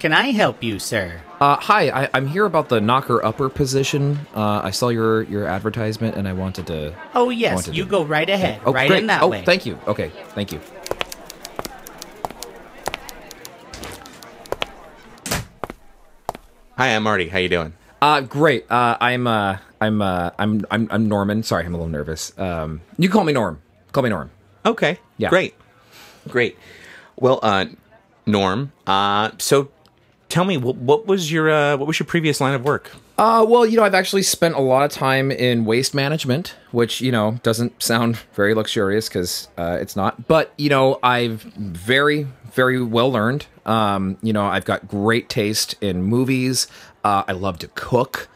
can I help you, sir? Hi, I'm here about the knocker-upper position. I saw your advertisement, and I wanted to... Oh, yes, you go right ahead, oh, right great. In that way. Oh, thank you. Okay, thank you. Hi, I'm Marty. How you doing? Great. I'm Norman. Sorry, I'm a little nervous. You can call me Norm. Call me Norm. Okay. Yeah. Great. Great. Well, Norm, so tell me, what was your previous line of work? Well, you know, I've actually spent a lot of time in waste management, which, you know, doesn't sound very luxurious because it's not. But, you know, I've very, very well learned. You know, I've got great taste in movies. I love to cook.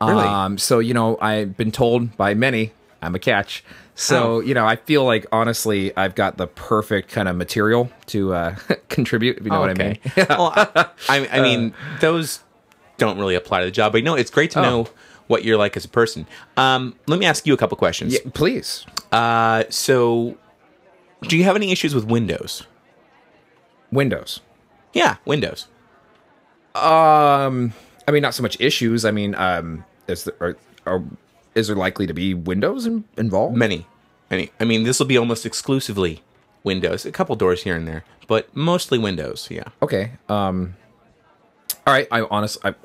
Really? So, you know, I've been told by many I'm a catch. So, you know, I feel like, honestly, I've got the perfect kind of material to contribute, if you know what I mean. Well, I mean, those don't really apply to the job. But, no, it's great to know what you're like as a person. Let me ask you a couple questions. Yeah, please. So, do you have any issues with Windows? Windows? Yeah, Windows. I mean, not so much issues. I mean, is there likely to be Windows involved? Many. I mean, this will be almost exclusively Windows. A couple doors here and there, but mostly Windows, yeah. Okay. All right, I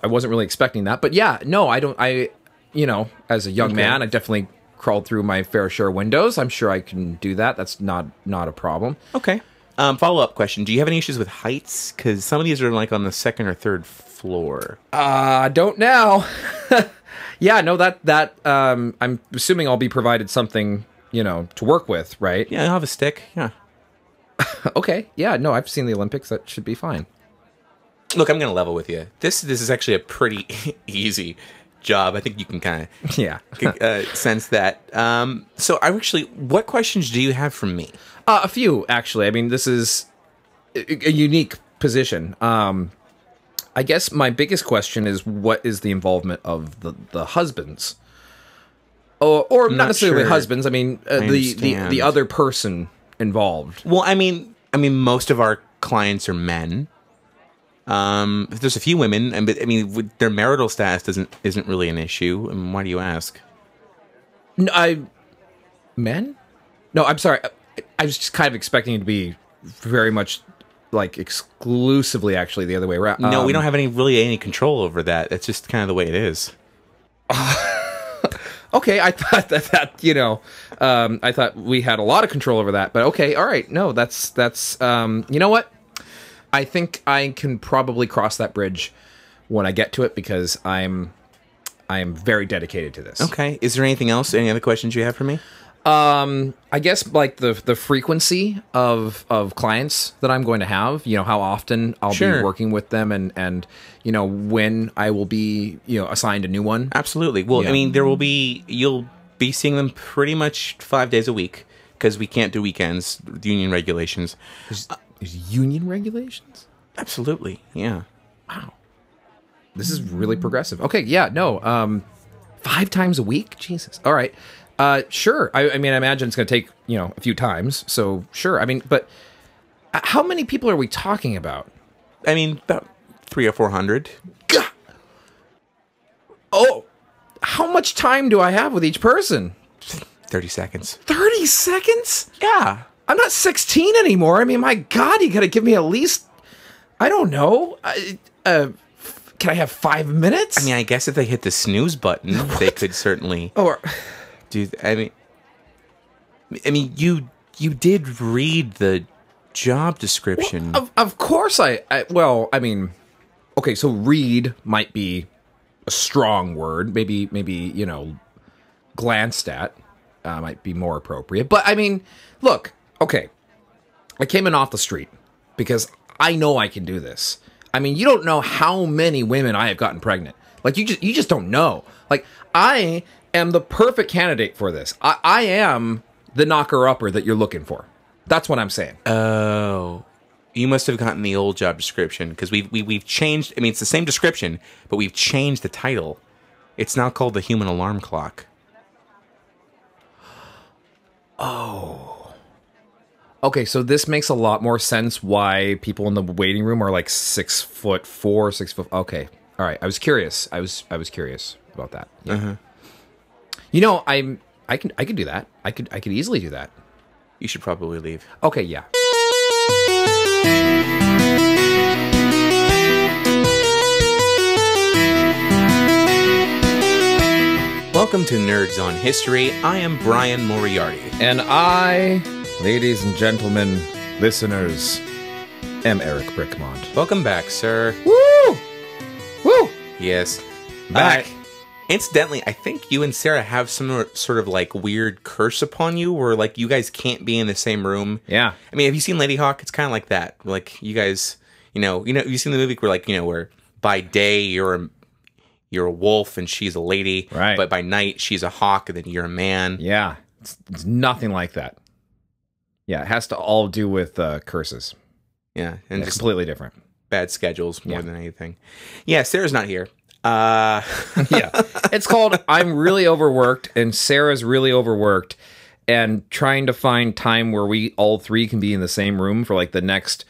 wasn't really expecting that, but yeah, no, I you know, as a young man, I definitely crawled through my fair share of Windows. I'm sure I can do that. That's not a problem. Okay. Follow-up question. Do you have any issues with heights? Because some of these are, like, on the second or third floor. Don't know. Yeah, no, that I'm assuming I'll be provided something, you know, to work with, right? Yeah, I'll have a stick, yeah. Okay, yeah, no, I've seen the Olympics. That should be fine. Look, I'm going to level with you. This is actually a pretty easy job. I think you can kind of sense that. So, what questions do you have from me? A few, actually. I mean, this is a unique position. I guess my biggest question is, what is the involvement of the husbands? Or not necessarily husbands, I mean, the other person involved. Well, I mean, most of our clients are men. There's a few women, but I mean, their marital status isn't really an issue. And why do you ask? No, men? No, I'm sorry. I was just kind of expecting it to be very much like exclusively, actually, the other way around. No, we don't have really any control over that. That's just kind of the way it is. Okay, I thought that you know, I thought we had a lot of control over that. But okay, all right, no, that's you know what? I think I can probably cross that bridge when I get to it because I am very dedicated to this. Okay. Is there anything else? Any other questions you have for me? I guess like the frequency of clients that I'm going to have, you know, how often I'll be working with them and you know, when I will be, you know, assigned a new one. Absolutely. Well, yeah. I mean, you'll be seeing them pretty much 5 days a week because we can't do weekends, union regulations. There's union regulations? Absolutely, yeah. Wow. This is really progressive. Okay, yeah, no. 5 times a week? Jesus. All right. Sure. I mean, I imagine it's going to take, you know, a few times. So, sure. I mean, but how many people are we talking about? I mean, about 300 or 400. God! Oh! How much time do I have with each person? 30 seconds. 30 seconds? Yeah. I'm not 16 anymore. I mean, my God, you got to give me at least, I don't know, can I have 5 minutes? I mean, I guess if they hit the snooze button, they could certainly do that. I mean, you did read the job description. Well, of course okay, so read might be a strong word. Maybe, you know, glanced at might be more appropriate. But, I mean, look. Okay, I came in off the street because I know I can do this. I mean, you don't know how many women I have gotten pregnant. Like, you just don't know. Like, I am the perfect candidate for this. I am the knocker-upper that you're looking for. That's what I'm saying. Oh, you must have gotten the old job description because we've changed. I mean, it's the same description, but we've changed the title. It's now called the Human Alarm Clock. Oh. Okay, so this makes a lot more sense why people in the waiting room are like 6'4", 6'... Okay, all right. I was curious. I was curious about that. Yeah. Uh-huh. You know, I can do that. I could easily do that. You should probably leave. Okay, yeah. Welcome to Nerds on History. I am Brian Moriarty. And I, ladies and gentlemen, listeners, am Eric Brickmont. Welcome back, sir. Woo! Woo! Yes. Back. Incidentally, I think you and Sarah have some sort of like weird curse upon you where like you guys can't be in the same room. Yeah. I mean, have you seen Lady Hawk? It's kind of like that. Like you guys, you know, you've seen the movie where like, you know, where by day you're a wolf and she's a lady, right? But by night she's a hawk and then you're a man. Yeah, it's nothing like that. Yeah, it has to all do with curses. Yeah, and it's completely different. Bad schedules more than anything. Yeah, Sarah's not here. Yeah, it's called I'm really overworked and Sarah's really overworked, and trying to find time where we all three can be in the same room for like the next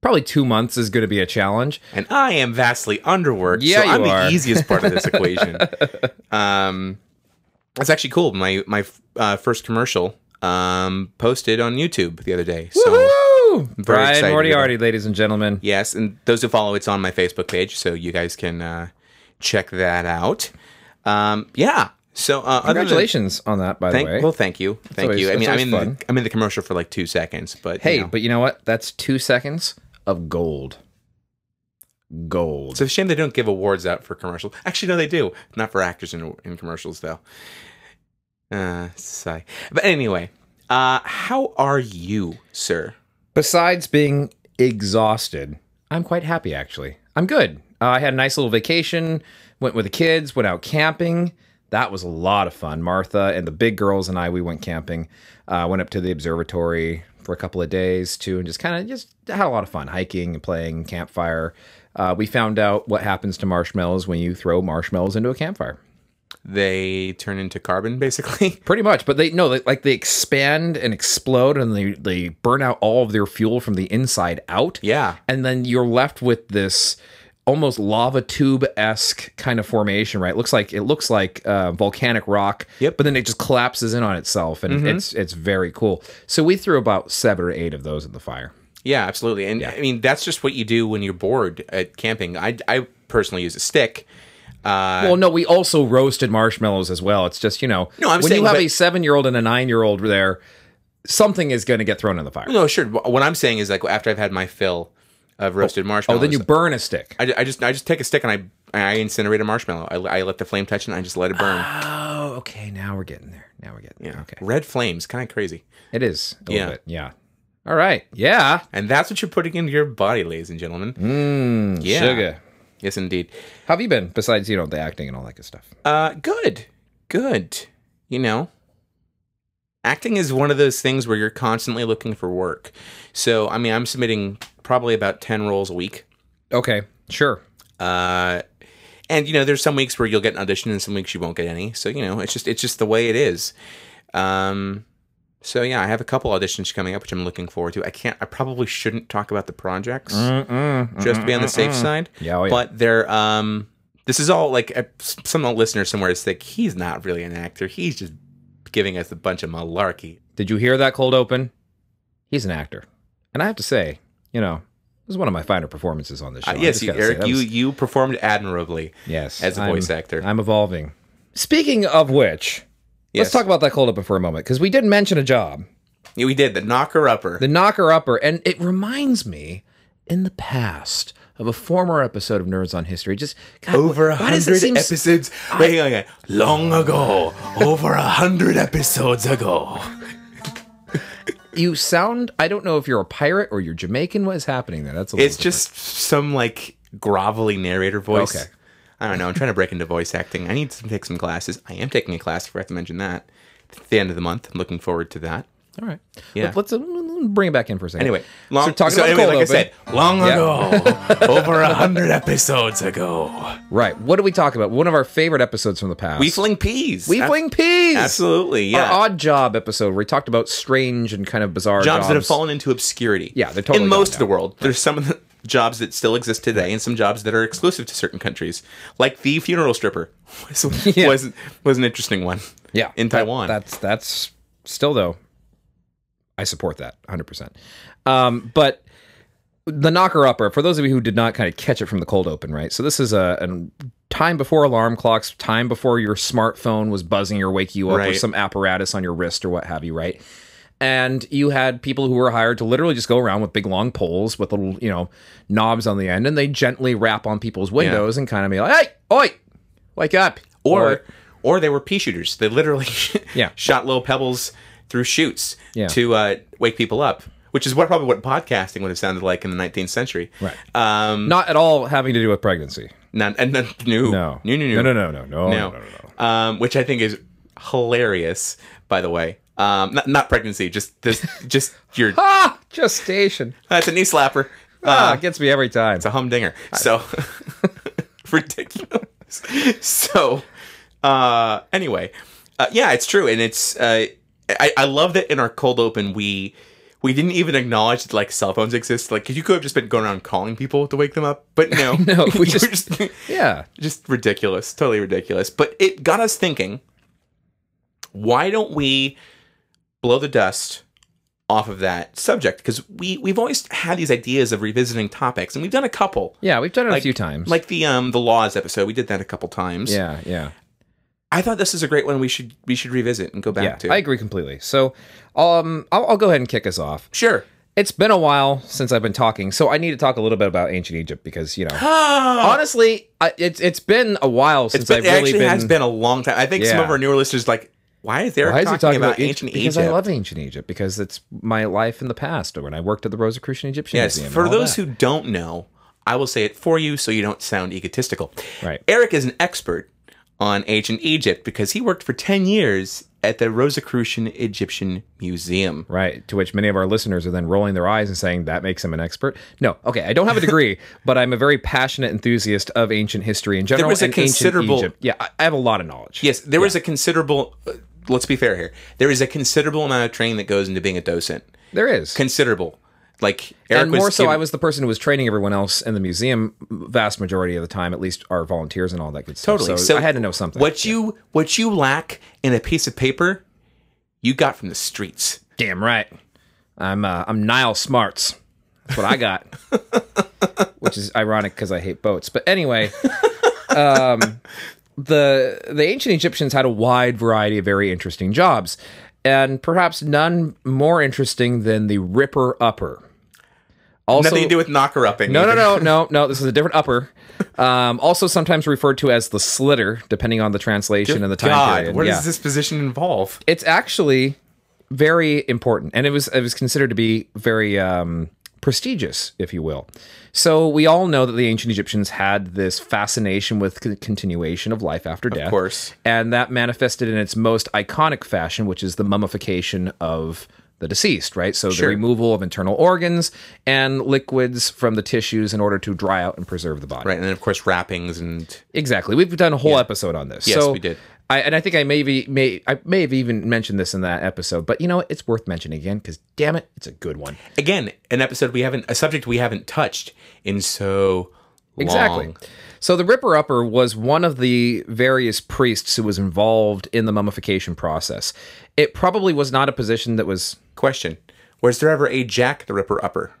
probably 2 months is going to be a challenge. And I am vastly underworked, yeah, so I'm the easiest part of this equation. That's actually cool. My first commercial posted on YouTube the other day. Woo-hoo! So Brian Moriarty, ladies and gentlemen. Yes, and those who follow, it's on my Facebook page, so you guys can check that out. Yeah. So congratulations on that, by the way. Well, thank you. Thank you. I mean, I'm in the commercial for like 2 seconds, but hey, but you know what? That's 2 seconds of gold. Gold. It's a shame they don't give awards out for commercials. Actually, no, they do. Not for actors in commercials, though. Sigh. But anyway, how are you, sir? Besides being exhausted, I'm quite happy, actually. I'm good. I had a nice little vacation, went with the kids, went out camping. That was a lot of fun. Martha and the big girls and I, we went camping. Went up to the observatory for a couple of days, too, and just had a lot of fun hiking and playing campfire. We found out what happens to marshmallows when you throw marshmallows into a campfire. They turn into carbon, basically? Pretty much, but they expand and explode, and they burn out all of their fuel from the inside out. Yeah. And then you're left with this almost lava tube-esque kind of formation, right? It looks like volcanic rock, but then it just collapses in on itself, and it's very cool. So we threw about 7 or 8 of those in the fire. Yeah, absolutely. And I mean, that's just what you do when you're bored at camping. I personally use a stick. Well, no, we also roasted marshmallows as well. It's just, when you have a 7-year-old and a 9-year-old there, something is going to get thrown in the fire. No, sure. What I'm saying is, like, after I've had my fill of roasted marshmallows. Oh, then you burn a stick. I just take a stick and I incinerate a marshmallow. I let the flame touch it and I just let it burn. Oh, okay. Now we're getting there. Okay. Red flames, kind of crazy. It is a little bit. Yeah. All right. Yeah. And that's what you're putting into your body, ladies and gentlemen. Mmm. Yeah. Sugar. Yes, indeed. How have you been? Besides, the acting and all that good stuff. Good. Good. Acting is one of those things where you're constantly looking for work. So, I mean, I'm submitting probably about 10 roles a week. Okay, sure. And there's some weeks where you'll get an audition and some weeks you won't get any. So, it's just the way it is. So yeah, I have a couple auditions coming up, which I'm looking forward to. I probably shouldn't talk about the projects just to be on the safe side. Yeah, oh, yeah. But they're this is all like some listener somewhere is like, he's not really an actor. He's just giving us a bunch of malarkey. Did you hear that cold open? He's an actor. And I have to say, this is one of my finer performances on this show. Yes, Eric, you performed admirably. Yes, as a voice actor. I'm evolving. Speaking of which, let's talk about that cold open for a moment, because we did mention a job. Yeah, we did. The knocker upper. The knocker upper. And it reminds me, in the past, of a former episode of Nerds on History. Just God, over 100 episodes. Wait, long ago. Over 100 episodes ago. You sound, I don't know if you're a pirate or you're Jamaican. What is happening there? It's just some like grovelly narrator voice. Okay. I don't know. I'm trying to break into voice acting. I need to take some classes. I am taking a class. I forgot to mention that. It's the end of the month. I'm looking forward to that. All right. Yeah. Let's bring it back in for a second. Anyway, so, like I said, long ago, over 100 episodes ago. Right. What do we talk about? One of our favorite episodes from the past. We Fling Peas. We Fling Peas. Absolutely, yeah. Our odd job episode where we talked about strange and kind of bizarre jobs that have fallen into obscurity. Yeah, they're totally in most of the world. Right. There's some of the jobs that still exist today and some jobs that are exclusive to certain countries. Like the funeral stripper was an interesting one. Yeah. In Taiwan. That's still, though, I support that 100%. But the knocker-upper, for those of you who did not kind of catch it from the cold open, right? So this is a time before alarm clocks, time before your smartphone was buzzing or waking you up with some apparatus on your wrist or what have you, right? And you had people who were hired to literally just go around with big long poles with little, you know, knobs on the end, and they gently rap on people's windows and kind of be like, hey, oi, wake up. Or they were pea shooters. They literally shot little pebbles through chutes to wake people up, which is probably what podcasting would have sounded like in the 19th century. Right. Not at all having to do with pregnancy. No. Which I think is hilarious, by the way. Not pregnancy, just your... ah! Gestation. That's a knee slapper. It gets me every time. It's a humdinger. So, ridiculous. So, anyway. Yeah, it's true. And it's... I love that in our cold open, we didn't even acknowledge that, like, cell phones exist. Like, you could have just been going around calling people to wake them up. But no. No, we just... yeah. Just ridiculous. Totally ridiculous. But it got us thinking, why don't we blow the dust off of that subject? Because we've always had these ideas of revisiting topics, and we've done a couple. Yeah, we've done it a few times. Like the laws episode, we did that a couple times. Yeah, yeah. I thought this is a great one we should revisit and go back to. I agree completely. So I'll go ahead and kick us off. Sure. It's been a while since I've been talking, so I need to talk a little bit about ancient Egypt because, you know, honestly, it's been a while since I've really been... It actually has been a long time. I think some of our newer listeners like, Why is Eric talking about ancient Egypt? Because I love ancient Egypt, because it's my life in the past, or when I worked at the Rosicrucian Egyptian Museum. Yes, for those who don't know, I will say it for you so you don't sound egotistical. Right. Eric is an expert on ancient Egypt because he worked for 10 years at the Rosicrucian Egyptian Museum. Right, to which many of our listeners are then rolling their eyes and saying, that makes him an expert. No, okay, I don't have a degree, but I'm a very passionate enthusiast of ancient history in general. There was a considerable... Egypt. Yeah, I have a lot of knowledge. Yes, there was a considerable... let's be fair here. There is a considerable amount of training that goes into being a docent. There is. Considerable. Like, Eric and more so, I was the person who was training everyone else in the museum vast majority of the time, at least our volunteers and all that good stuff. Totally. So I had to know something. What you lack in a piece of paper, you got from the streets. Damn right. I'm Nile Smarts. That's what I got. Which is ironic because I hate boats. But anyway... The ancient Egyptians had a wide variety of very interesting jobs, and perhaps none more interesting than the ripper-upper. Also, nothing to do with knocker-upping. No. This is a different upper. Also sometimes referred to as the slitter, depending on the translation and the time period. What does this position involve? It's actually very important, and it was considered to be very... prestigious, if you will. So we all know that the ancient Egyptians had this fascination with continuation of life after death. Of course. And that manifested in its most iconic fashion, which is the mummification of the deceased, right? So the removal of internal organs and liquids from the tissues in order to dry out and preserve the body. Right, and then, of course, wrappings and... Exactly. We've done a whole episode on this. Yes, so we did. I think I may have even mentioned this in that episode, but you know, it's worth mentioning again because damn it, it's a good one. Again, a subject we haven't touched in so long. Exactly. So the Ripper Upper was one of the various priests who was involved in the mummification process. It probably was not a position that was... Question. Was there ever a Jack the Ripper Upper?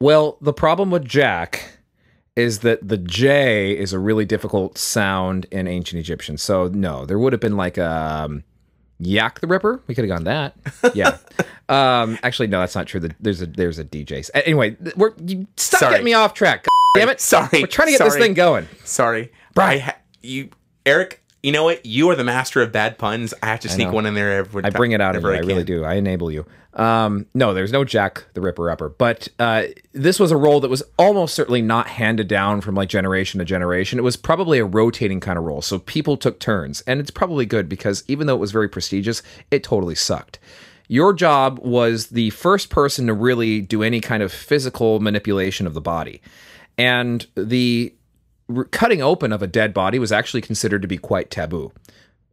Well, the problem with Jack... is that the J is a really difficult sound in ancient Egyptian. So, no, there would have been like Yak the Ripper. We could have gone that. Yeah. Actually, no, that's not true. There's a DJ. Anyway, stop getting me off track. Damn it. Sorry. We're trying to get this thing going. Sorry. Brian, Eric, you know what? You are the master of bad puns. I have to sneak one in there every time. I bring it out of you. I really do. I enable you. No, there's no Jack the Ripper-Upper, but this was a role that was almost certainly not handed down from like generation to generation. It was probably a rotating kind of role, so people took turns, and it's probably good because even though it was very prestigious, it totally sucked. your job was the first person to really do any kind of physical manipulation of the body. And the cutting open of a dead body was actually considered to be quite taboo.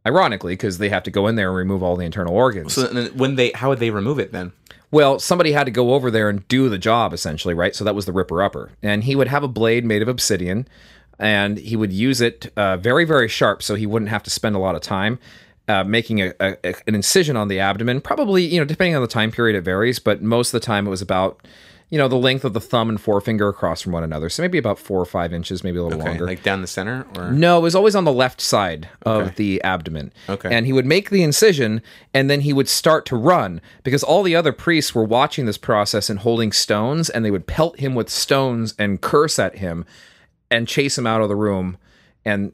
Ironically, because they have to go in there and remove all the internal organs. So then how would they remove it then? Well, somebody had to go over there and do the job, essentially, right? So that was the ripper-upper. And he would have a blade made of obsidian, and he would use it very, very sharp, so he wouldn't have to spend a lot of time making an incision on the abdomen. Probably, depending on the time period, it varies, but most of the time it was about... the length of the thumb and forefinger across from one another. So maybe about 4 or 5 inches, maybe a little longer. Like down the center? Or? No, it was always on the left side of the abdomen. Okay. And he would make the incision, and then he would start to run, because all the other priests were watching this process and holding stones, and they would pelt him with stones and curse at him and chase him out of the room. And,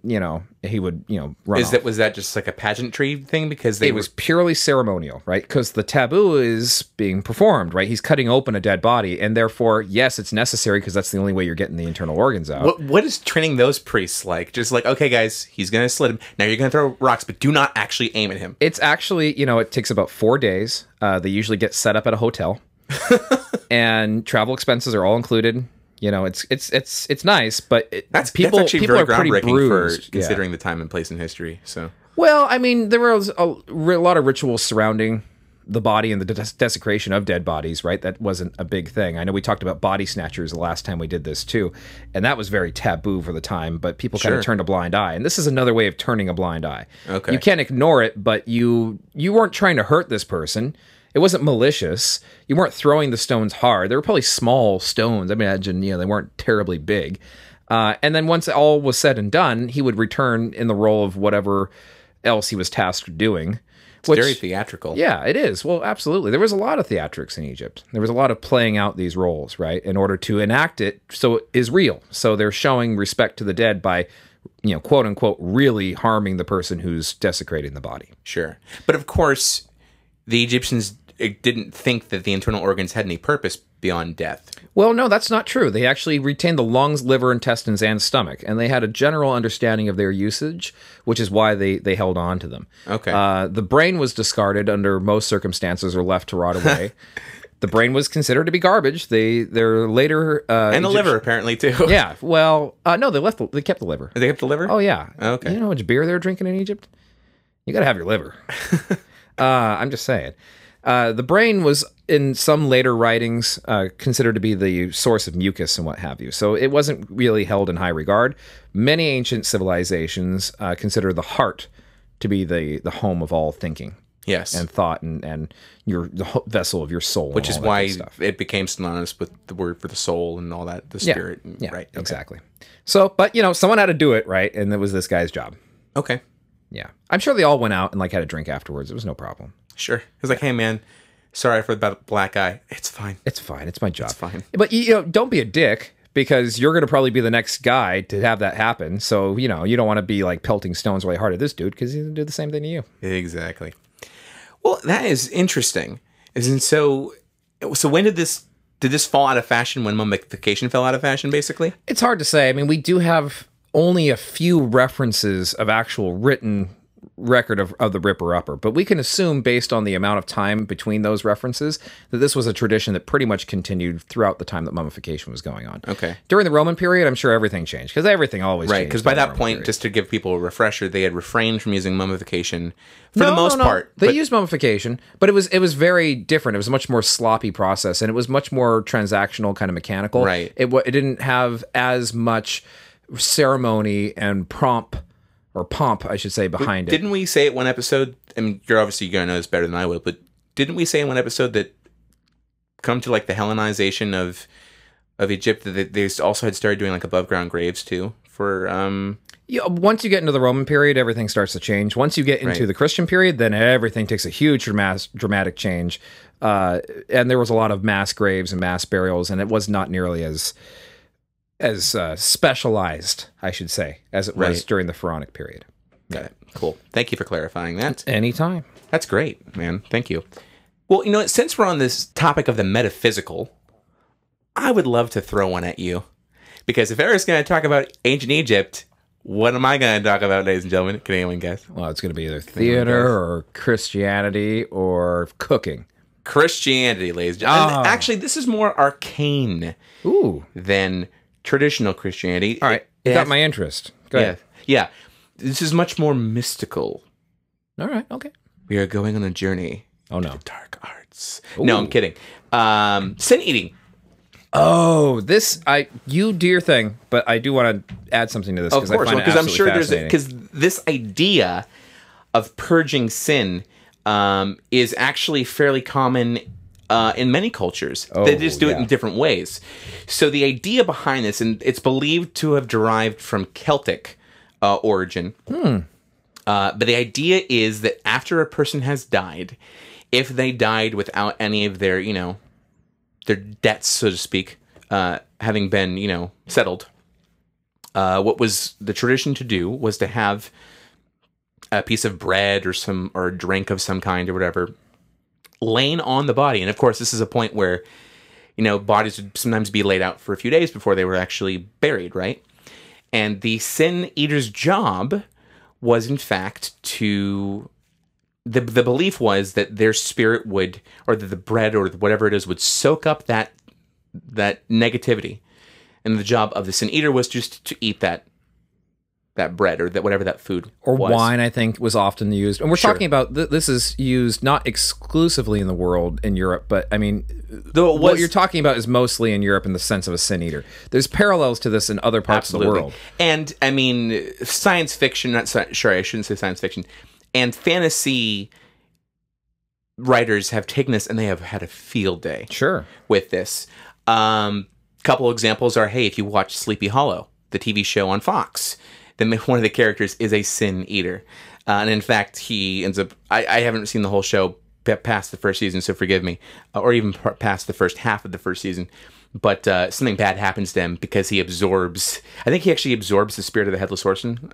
he would, run off. Was that just like a pageantry thing? Because it was purely ceremonial, right? Because the taboo is being performed, right? He's cutting open a dead body. And therefore, yes, it's necessary because that's the only way you're getting the internal organs out. What is training those priests like? Just like, okay, guys, he's going to slit him. Now you're going to throw rocks, but do not actually aim at him. It's actually, it takes about 4 days. They usually get set up at a hotel. And travel expenses are all included. It's nice, but people are pretty bruised for considering the time and place in history. So, well, I mean, there was a lot of rituals surrounding the body and the desecration of dead bodies, right? That wasn't a big thing. I know we talked about body snatchers the last time we did this too, and that was very taboo for the time, but people kind of turned a blind eye. And this is another way of turning a blind eye. Okay. You can't ignore it, but you weren't trying to hurt this person. It wasn't malicious. You weren't throwing the stones hard. They were probably small stones. I imagine, they weren't terribly big. And then once all was said and done, he would return in the role of whatever else he was tasked with doing. It's very theatrical. Yeah, it is. Well, absolutely. There was a lot of theatrics in Egypt. There was a lot of playing out these roles, right, in order to enact it so it is real. So they're showing respect to the dead by... quote unquote, really harming the person who's desecrating the body. Sure. But of course, the Egyptians didn't think that the internal organs had any purpose beyond death. Well, no, that's not true. They actually retained the lungs, liver, intestines, and stomach, and they had a general understanding of their usage, which is why they held on to them. Okay. The brain was discarded under most circumstances or left to rot away. The brain was considered to be garbage. They're later... and the liver, apparently, too. Yeah. Well, no, they kept the liver. They kept the liver? Oh, yeah. Okay. You know how much beer they were drinking in Egypt? You got to have your liver. I'm just saying. The brain was, in some later writings, considered to be the source of mucus and what have you. So it wasn't really held in high regard. Many ancient civilizations consider the heart to be the home of all thinking. Yes, and thought, and the vessel of your soul, which is why it became synonymous with the word for the soul and all that, the spirit. Yeah, right, okay. Exactly. So, but someone had to do it, right? And that was this guy's job. Okay, yeah, I'm sure they all went out and had a drink afterwards. It was no problem. Sure, it was like, hey man, sorry for the black eye. It's fine. It's fine. It's my job. It's fine. But don't be a dick. Because you're going to probably be the next guy to have that happen. So, you don't want to be pelting stones really hard at this dude because he's going to do the same thing to you. Exactly. Well, that is interesting. Isn't so when did this fall out of fashion, when mummification fell out of fashion, basically? It's hard to say. I mean, we do have only a few references of actual written record of the Ripper-Upper, but we can assume based on the amount of time between those references that this was a tradition that pretty much continued throughout the time that mummification was going on. Okay. During the Roman period, I'm sure everything changed, because everything always changed. Right, because by that point, just to give people a refresher, they had refrained from using mummification for the most part. They used mummification, but it was very different. It was a much more sloppy process, and it was much more transactional, kind of mechanical. Right. It didn't have as much ceremony and pomp, I should say, behind it. Didn't we say in one episode, I mean, you're obviously going to know this better than I will, but didn't we say in one episode that come to the Hellenization of Egypt, that they also had started doing above-ground graves, too, for... once you get into the Roman period, everything starts to change. Once you get into the Christian period, then everything takes a huge dramatic change. And there was a lot of mass graves and mass burials, and it was not nearly as specialized, I should say, as it was during the Pharaonic period. Got it. Cool. Thank you for clarifying that. Anytime. That's great, man. Thank you. Well, since we're on this topic of the metaphysical, I would love to throw one at you. Because if Eric's going to talk about ancient Egypt, What am I going to talk about, ladies and gentlemen? Can anyone guess? Well, it's going to be either theater or Christianity or cooking. Christianity, ladies and gentlemen. Oh. Actually, this is more arcane than traditional Christianity. All right. It got my interest. Go ahead. Yeah. This is much more mystical. All right. Okay. We are going on a journey. Oh, no. The dark arts. Ooh. No, I'm kidding. Sin eating. Oh, this, you do your thing, but I do want to add something to this because I find it absolutely fascinating. Because this idea of purging sin is actually fairly common in many cultures. Oh, they just do it in different ways. So the idea behind this, and it's believed to have derived from Celtic origin, but the idea is that after a person has died, if they died without any of their, their debts, so to speak, having been, settled, what was the tradition to do was to have a piece of bread or a drink of some kind or whatever laying on the body. And of course, this is a point where, bodies would sometimes be laid out for a few days before they were actually buried, right? And the sin eater's job was, in fact, to... The belief was that their spirit would, or that the bread or whatever it is would soak up that negativity, and the job of the sin eater was just to eat that bread or whatever that food or was. Wine, I think, was often used, and we're talking about this is used not exclusively in the world in Europe, but I mean, what you're talking about is mostly in Europe in the sense of a sin eater. There's parallels to this in other parts of the world, and I mean, science fiction. I shouldn't say science fiction. And fantasy writers have taken this, and they have had a field day with this. Couple examples are, hey, if you watch Sleepy Hollow, the TV show on Fox, then one of the characters is a sin eater. And in fact, he ends up... I haven't seen the whole show past the first season, so forgive me, or even past the first half of the first season. But something bad happens to him because he absorbs... I think he actually absorbs the spirit of the Headless Horseman.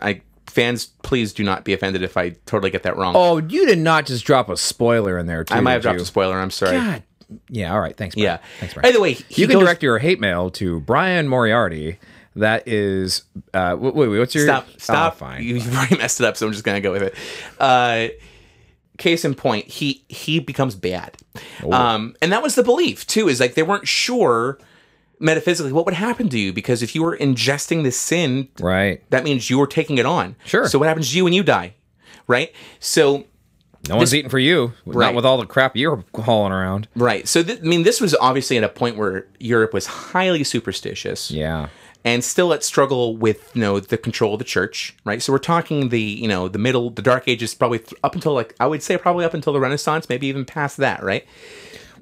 Fans, please do not be offended if I totally get that wrong. Oh, you did not just drop a spoiler in there, too. I might have dropped a spoiler. I'm sorry. God. Yeah, all right. Thanks, Brian. Yeah. Thanks, Brian. Either way, you can direct your hate mail to Brian Moriarty. That is... wait, what's your... Stop. Oh, fine. You've already messed it up, so I'm just going to go with it. Case in point, he becomes bad. And that was the belief, too, is like they weren't sure... metaphysically, what would happen to you? Because if you were ingesting this sin, right, that means you were taking it on. Sure. So what happens to you when you die, right? So no one's eating for you, right. Not with all the crap you're hauling around, right? So this was obviously at a point where Europe was highly superstitious, yeah, and still at struggle with the control of the church, right? So we're talking the the middle, the Dark Ages, probably up until I would say probably up until the Renaissance, maybe even past that, right?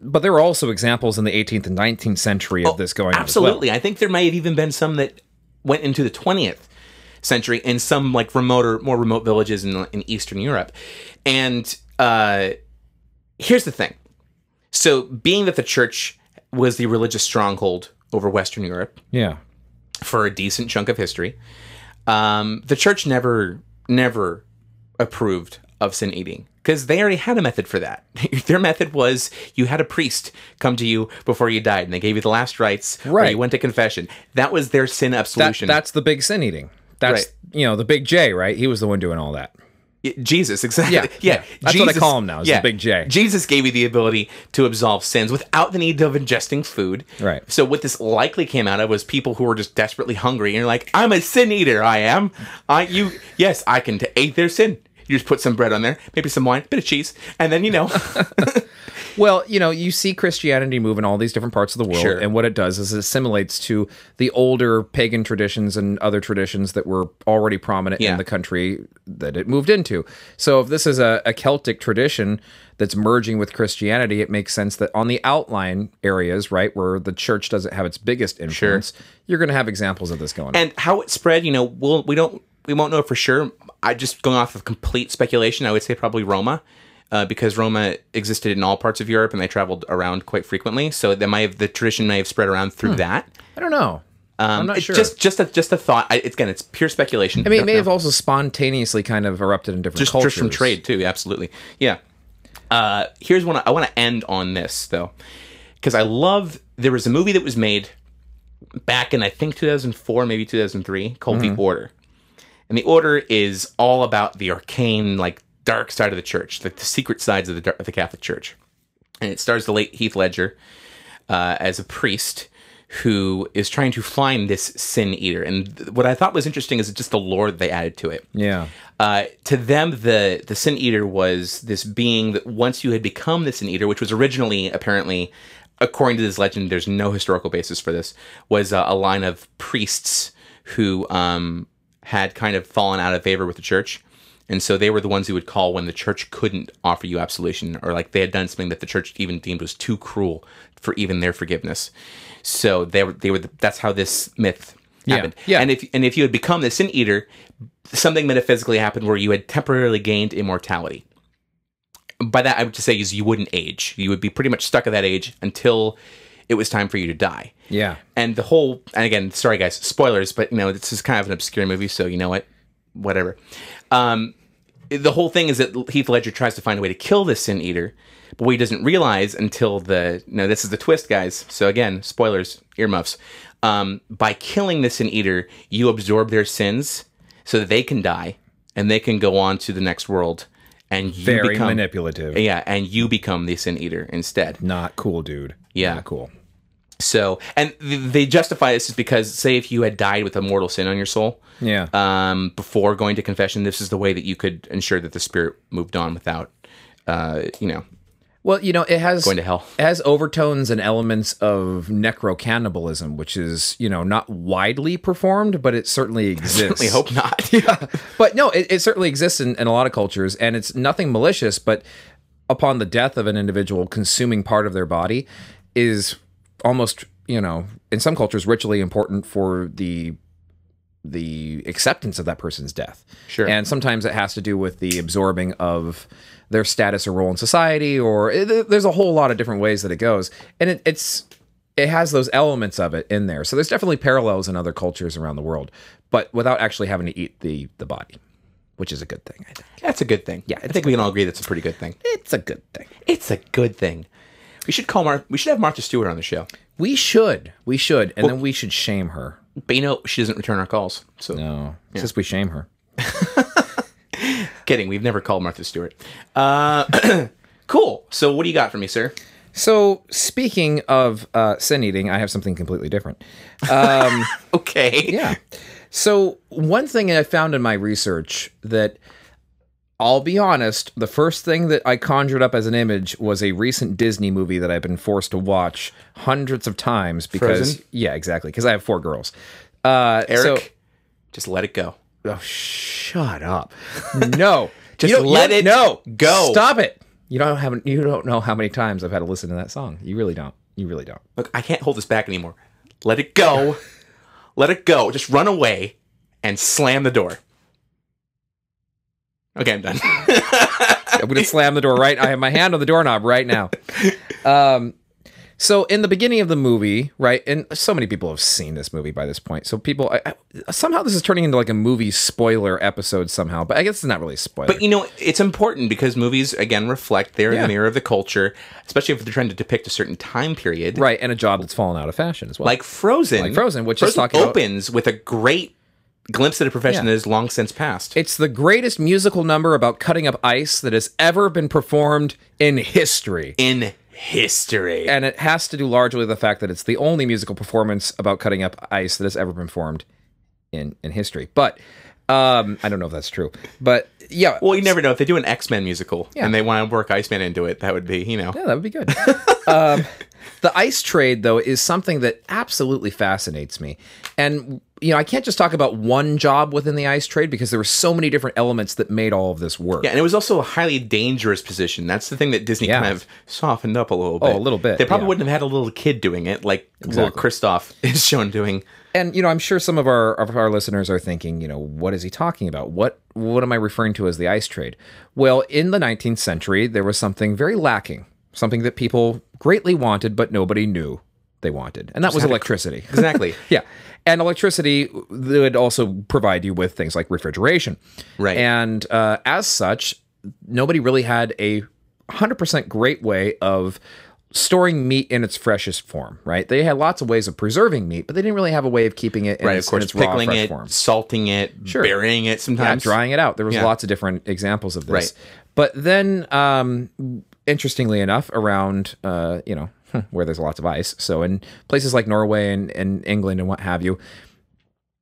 But there were also examples in the 18th and 19th century of this going on. Absolutely. As well. I think there may have even been some that went into the 20th century in some like more remote villages in Eastern Europe. And here's the thing. So being that the church was the religious stronghold over Western Europe for a decent chunk of history, the church never approved of sin eating. Because they already had a method for that. Their method was you had a priest come to you before you died, and they gave you the last rites, right? Or you went to confession. That was their sin absolution. That's the big sin eating. That's the big J, right? He was the one doing all that. Jesus, exactly. Yeah. That's Jesus, what I call him now. Is the big J. Jesus gave you the ability to absolve sins without the need of ingesting food. Right. So what this likely came out of was people who were just desperately hungry, and you're like, I'm a sin eater. I am. Yes, I can eat their sin. You just put some bread on there, maybe some wine, bit of cheese, and then, Well, you see Christianity move in all these different parts of the world, and what it does is it assimilates to the older pagan traditions and other traditions that were already prominent in the country that it moved into. So if this is a Celtic tradition that's merging with Christianity, it makes sense that on the outlying areas, right, where the church doesn't have its biggest influence, you're going to have examples of this going on. And how it spread, we won't know for sure. I just going off of complete speculation, I would say probably Roma, because Roma existed in all parts of Europe and they traveled around quite frequently. So the tradition may have spread around through that. I don't know. I'm not sure. Just a thought. It's pure speculation. I mean, it may have also spontaneously kind of erupted in different cultures. Just from trade too. Absolutely. Yeah. Here's one. I want to end on this though, because there was a movie that was made back in I think 2004, maybe 2003, called The Order. And the Order is all about the arcane, like, dark side of the church, the secret sides of the Catholic Church. And it stars the late Heath Ledger as a priest who is trying to find this sin eater. And what I thought was interesting is just the lore that they added to it. Yeah. To them, the sin eater was this being that once you had become the sin eater, which was originally, apparently, according to this legend, there's no historical basis for this, was a line of priests who had kind of fallen out of favor with the church. And so they were the ones who would call when the church couldn't offer you absolution, or like they had done something that the church even deemed was too cruel for even their forgiveness. So they were that's how this myth happened. Yeah. And if you had become the sin eater, something metaphysically happened where you had temporarily gained immortality. By that, I would just say is you wouldn't age. You would be pretty much stuck at that age until it was time for you to die. Yeah. And the whole, and again, sorry guys, spoilers, but you know, this is kind of an obscure movie, so you know what? Whatever. The whole thing is that Heath Ledger tries to find a way to kill this sin eater, but what he doesn't realize until the, no, this is the twist, guys. So again, spoilers, earmuffs. By killing the sin eater, you absorb their sins so that they can die and they can go on to the next world. And you very become, manipulative. Yeah, and you become the sin eater instead. Not cool, dude. Yeah. Not cool. So, and they justify this is because, say, if you had died with a mortal sin on your soul, yeah, before going to confession, this is the way that you could ensure that the spirit moved on without, you know, well, you know, it has going to hell. It has overtones and elements of necrocannibalism, which is, you know, not widely performed, but it certainly exists. I certainly hope not. Yeah, but no, it certainly exists in a lot of cultures, and it's nothing malicious. But upon the death of an individual, consuming part of their body is almost, you know, in some cultures, ritually important for the acceptance of that person's death. Sure. And sometimes it has to do with the absorbing of their status or role in society, or there's a whole lot of different ways that it goes. And it has those elements of it in there. So there's definitely parallels in other cultures around the world, but without actually having to eat the body, which is a good thing, I think. That's a good thing. Yeah. I think we can all agree that's a pretty good thing. It's a good thing. It's a good thing. We should call we should have Martha Stewart on the show. We should. And well, then we should shame her. But you know, she doesn't return our calls. So no. Yeah. Since we shame her. Kidding. We've never called Martha Stewart. Cool. So what do you got for me, sir? So speaking of sin eating, I have something completely different. Okay. Yeah. So one thing I found in my research that, I'll be honest, the first thing that I conjured up as an image was a recent Disney movie that I've been forced to watch hundreds of times because... Frozen? Yeah, exactly, because I have 4 girls. Eric, so, just let it go. Oh, shut up. No. Just let it go. Stop it. You don't know how many times I've had to listen to that song. You really don't. You really don't. Look, I can't hold this back anymore. Let it go. Let it go. Just run away and slam the door. Okay, I'm done. I'm going to slam the door right. I have my hand on the doorknob right now. So in the beginning of the movie, right, and so many people have seen this movie by this point. So people, somehow this is turning into like a movie spoiler episode somehow, but I guess it's not really a spoiler. But you know, it's important because movies, again, reflect. They're the mirror of the culture, especially if they're trying to depict a certain time period. Right, and a job that's fallen out of fashion as well. Like Frozen. Like Frozen, which is talking about... opens with a great... glimpse at a profession that is long since past. It's the greatest musical number about cutting up ice that has ever been performed in history. In history. And it has to do largely with the fact that it's the only musical performance about cutting up ice that has ever been performed in history. But I don't know if that's true. But yeah. Well, you never know. If they do an X-Men musical and they want to work Iceman into it, that would be, you know. Yeah, that would be good. The ice trade, though, is something that absolutely fascinates me. And, you know, I can't just talk about one job within the ice trade because there were so many different elements that made all of this work. Yeah, and it was also a highly dangerous position. That's the thing that Disney kind of softened up a little bit. Oh, a little bit. They probably wouldn't have had a little kid doing it, like little Kristoff is shown doing. And, you know, I'm sure some of our listeners are thinking, you know, what is he talking about? What am I referring to as the ice trade? Well, in the 19th century, there was something very lacking. Something that people greatly wanted, but nobody knew they wanted. And that was electricity. Exactly. Yeah. And electricity would also provide you with things like refrigeration. Right. And as such, nobody really had a 100% great way of storing meat in its freshest form, right? They had lots of ways of preserving meat, but they didn't really have a way of keeping it in its raw, fresh form. Right, of course, pickling it, salting it, burying it sometimes. Yeah, drying it out. There was lots of different examples of this. Right. But then, interestingly enough, around, you know, where there's lots of ice, so in places like Norway and England and what have you,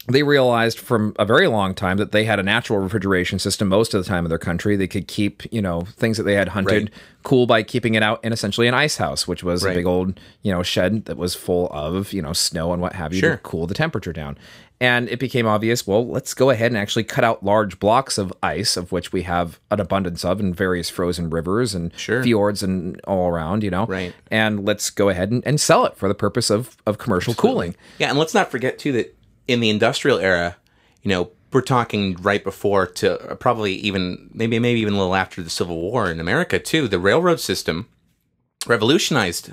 they realized from a very long time that they had a natural refrigeration system most of the time in their country. They could keep, you know, things that they had hunted cool by keeping it out in essentially an ice house, which was a big old, you know, shed that was full of, you know, snow and what have you to cool the temperature down. And it became obvious, well, let's go ahead and actually cut out large blocks of ice, of which we have an abundance of in various frozen rivers and fjords and all around, you know. Right. And let's go ahead and sell it for the purpose of commercial cooling. Yeah, and let's not forget, too, that in the industrial era, you know, we're talking right before to probably even maybe even a little after the Civil War in America too. The railroad system revolutionized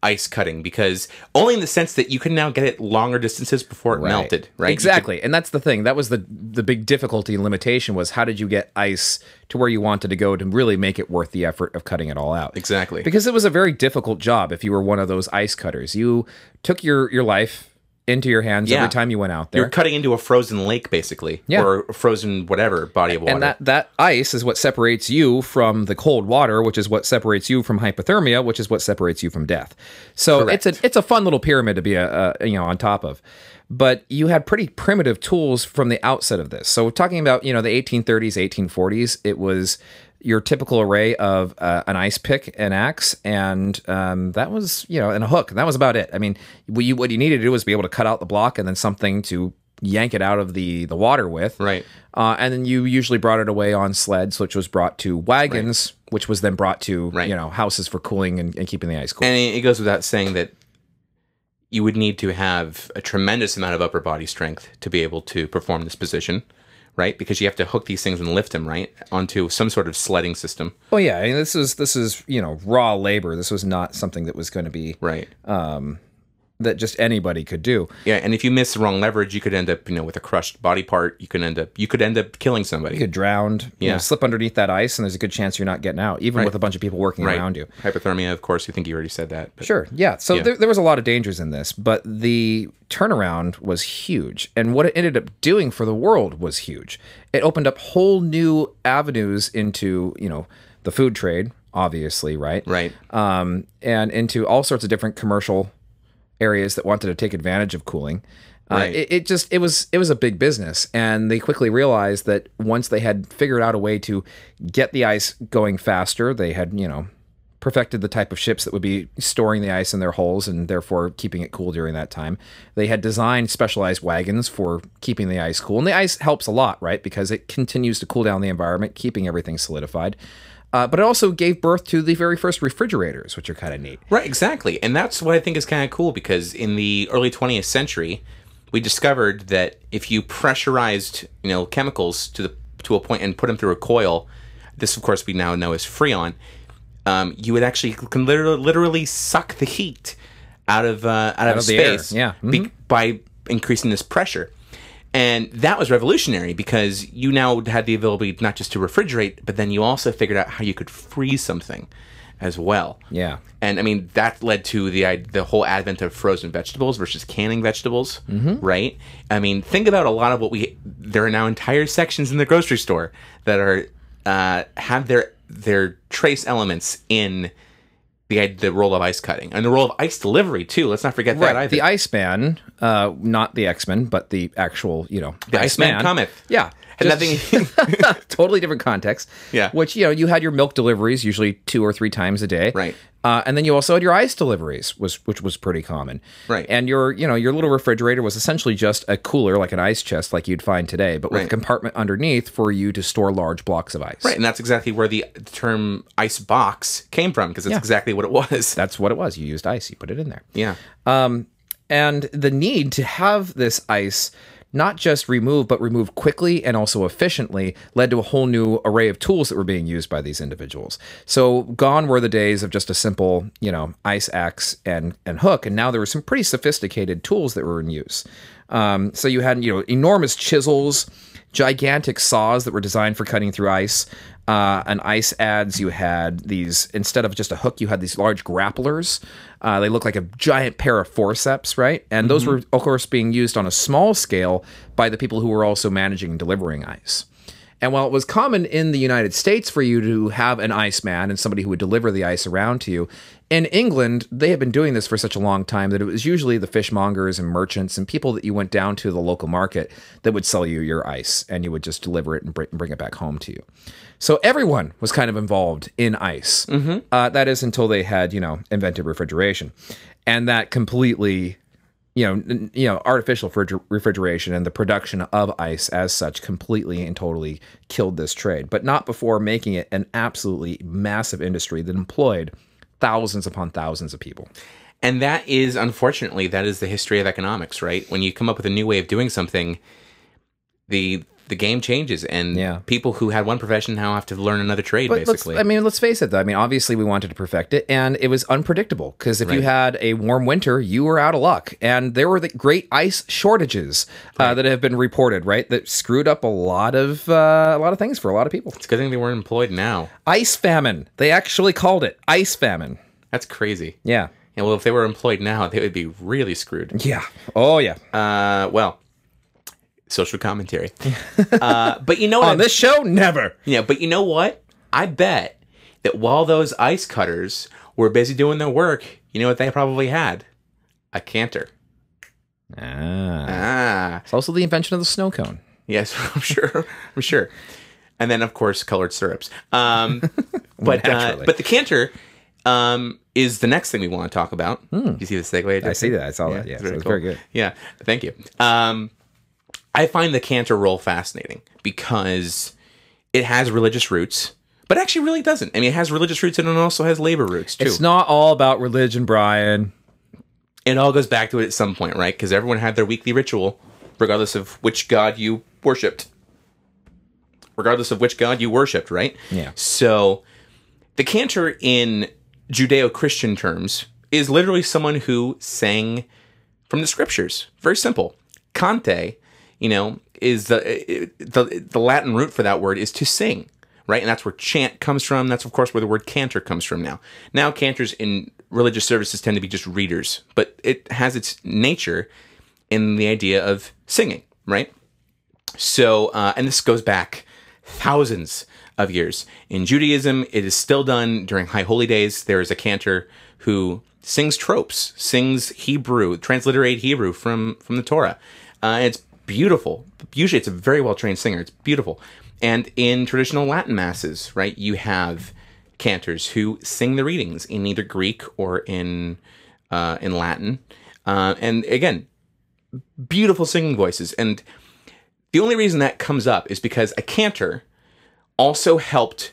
ice cutting, because only in the sense that you can now get it longer distances before it melted, right? Exactly. And that's the thing. That was the big difficulty and limitation, was how did you get ice to where you wanted to go to really make it worth the effort of cutting it all out? Exactly. Because it was a very difficult job if you were one of those ice cutters. You took your life into your hands every time you went out there. You're cutting into a frozen lake, basically, or a frozen whatever body of water. And that ice is what separates you from the cold water, which is what separates you from hypothermia, which is what separates you from death. So it's a fun little pyramid to be you know, on top of. But you had pretty primitive tools from the outset of this. So we're talking about, you know, the 1830s, 1840s. It was your typical array of an ice pick, an axe, and that was, you know, and a hook. And that was about it. I mean, what you needed to do was be able to cut out the block and then something to yank it out of the water with. Right. And then you usually brought it away on sleds, which was brought to wagons, which was then brought to, you know, houses for cooling and keeping the ice cool. And it goes without saying that you would need to have a tremendous amount of upper body strength to be able to perform this position. Right, because you have to hook these things and lift them onto some sort of sledding system. Oh yeah, I mean, this is you know, raw labor. This was not something that was going to be that just anybody could do. Yeah, and if you miss the wrong leverage, you could end up, you know, with a crushed body part. You could end up killing somebody. You could drown. You know, slip underneath that ice, and there's a good chance you're not getting out, even with a bunch of people working around you. Hypothermia, of course. I think you already said that. But, yeah. So there was a lot of dangers in this, but the turnaround was huge, and what it ended up doing for the world was huge. It opened up whole new avenues into, you know, the food trade, obviously, right, and into all sorts of different commercial areas that wanted to take advantage of cooling. It was a big business, and they quickly realized that once they had figured out a way to get the ice going faster, they had, you know, perfected the type of ships that would be storing the ice in their hulls and therefore keeping it cool during that time. They had designed specialized wagons for keeping the ice cool, and the ice helps a lot, right? Because it continues to cool down the environment, keeping everything solidified. But it also gave birth to the very first refrigerators, which are kind of neat. Right, exactly. And that's what I think is kind of cool, because in the early 20th century, we discovered that if you pressurized, you know, chemicals to a point and put them through a coil, this, of course, we now know as Freon, you would actually can literally suck the heat out of space by increasing this pressure. And that was revolutionary, because you now had the ability not just to refrigerate, but then you also figured out how you could freeze something as well. Yeah. And, I mean, that led to the whole advent of frozen vegetables versus canning vegetables, right? I mean, think about a lot of what there are now entire sections in the grocery store that are have their trace elements in the role of ice cutting and the role of ice delivery too. Let's not forget that either. The Iceman, not the X-Men, but the actual, you know, the Iceman cometh. Yeah, totally different context. Yeah, which, you know, you had your milk deliveries usually 2 or 3 times a day, right? And then you also had your ice deliveries, which was pretty common, right? And your little refrigerator was essentially just a cooler, like an ice chest, like you'd find today, but with a compartment underneath for you to store large blocks of ice. Right, and that's exactly where the term ice box came from, because it's exactly what it was. That's what it was. You used ice, you put it in there. Yeah. And the need to have this ice not just removed, but removed quickly and also efficiently, led to a whole new array of tools that were being used by these individuals. So gone were the days of just a simple, you know, ice axe and hook, and now there were some pretty sophisticated tools that were in use. So you had, you know, enormous chisels, gigantic saws that were designed for cutting through ice, And ice ads, you had these, instead of just a hook, you had these large grapplers. They look like a giant pair of forceps, right? And those were, of course, being used on a small scale by the people who were also managing and delivering ice. And while it was common in the United States for you to have an iceman and somebody who would deliver the ice around to you, in England, they had been doing this for such a long time that it was usually the fishmongers and merchants and people that you went down to the local market that would sell you your ice, and you would just deliver it and bring it back home to you. So everyone was kind of involved in ice. That is until they had, invented refrigeration. And that completely... artificial refrigeration and the production of ice as such completely and totally killed this trade, but not before making it an absolutely massive industry that employed thousands upon thousands of people. And that is, unfortunately, that is the history of economics, right? When you come up with a new way of doing something, the game changes, and people who had one profession now have to learn another trade, but basically. Let's face it, though. Obviously, we wanted to perfect it, and it was unpredictable, because if you had a warm winter, you were out of luck. And there were the great ice shortages that have been reported, right, that screwed up a lot of things for a lot of people. It's a good thing they weren't employed now. Ice famine. They actually called it ice famine. That's crazy. Yeah. Yeah, well, if they were employed now, they would be really screwed. Yeah. Oh, yeah. Well... social commentary. But you know what? On this show, never. Yeah, but you know what? I bet that while those ice cutters were busy doing their work, you know what they probably had? A canter. Ah. It's also the invention of the snow cone. Yes, I'm sure. I'm sure. And then, of course, colored syrups. But the canter... is the next thing we want to talk about. You see the segue? I see that. I saw that. Yeah, so it's cool. Very good. Yeah, thank you. I find the canter role fascinating because it has religious roots, but actually really doesn't. It has religious roots and it also has labor roots, too. It's not all about religion, Brian. It all goes back to it at some point, right? Because everyone had their weekly ritual, regardless of which god you worshipped. Right? Yeah. So the cantor in Judeo-Christian terms is literally someone who sang from the scriptures. Very simple. Cante... is the Latin root for that word is to sing, right? And that's where chant comes from. That's, of course, where the word cantor comes from now. Now, cantors in religious services tend to be just readers, but it has its nature in the idea of singing, right? So, and this goes back thousands of years. In Judaism, it is still done during High Holy Days. There is a cantor who sings tropes, sings Hebrew, transliterated Hebrew from the Torah. It's beautiful. Usually it's a very well-trained singer. It's beautiful. And in traditional Latin masses, right, you have cantors who sing the readings in either Greek or in Latin. And again, beautiful singing voices. And the only reason that comes up is because a cantor also helped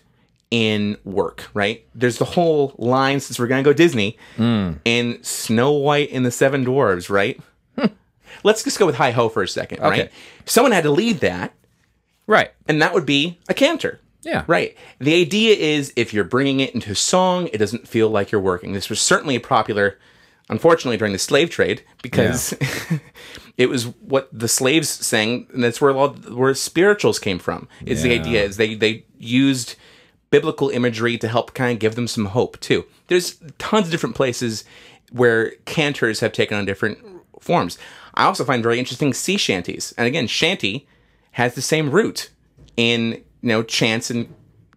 in work, right? There's the whole line, since we're going to go Disney, in Snow White and the Seven Dwarves, right? Let's just go with hi-ho for a second, right? Okay. Someone had to lead that. Right. And that would be a cantor. Yeah. Right. The idea is if you're bringing it into song, it doesn't feel like you're working. This was certainly popular, unfortunately, during the slave trade because it was what the slaves sang, and that's where spirituals came from, is the idea. Is they used biblical imagery to help kind of give them some hope, too. There's tons of different places where cantors have taken on different forms. I also find very interesting sea shanties. And again, shanty has the same root in, chants and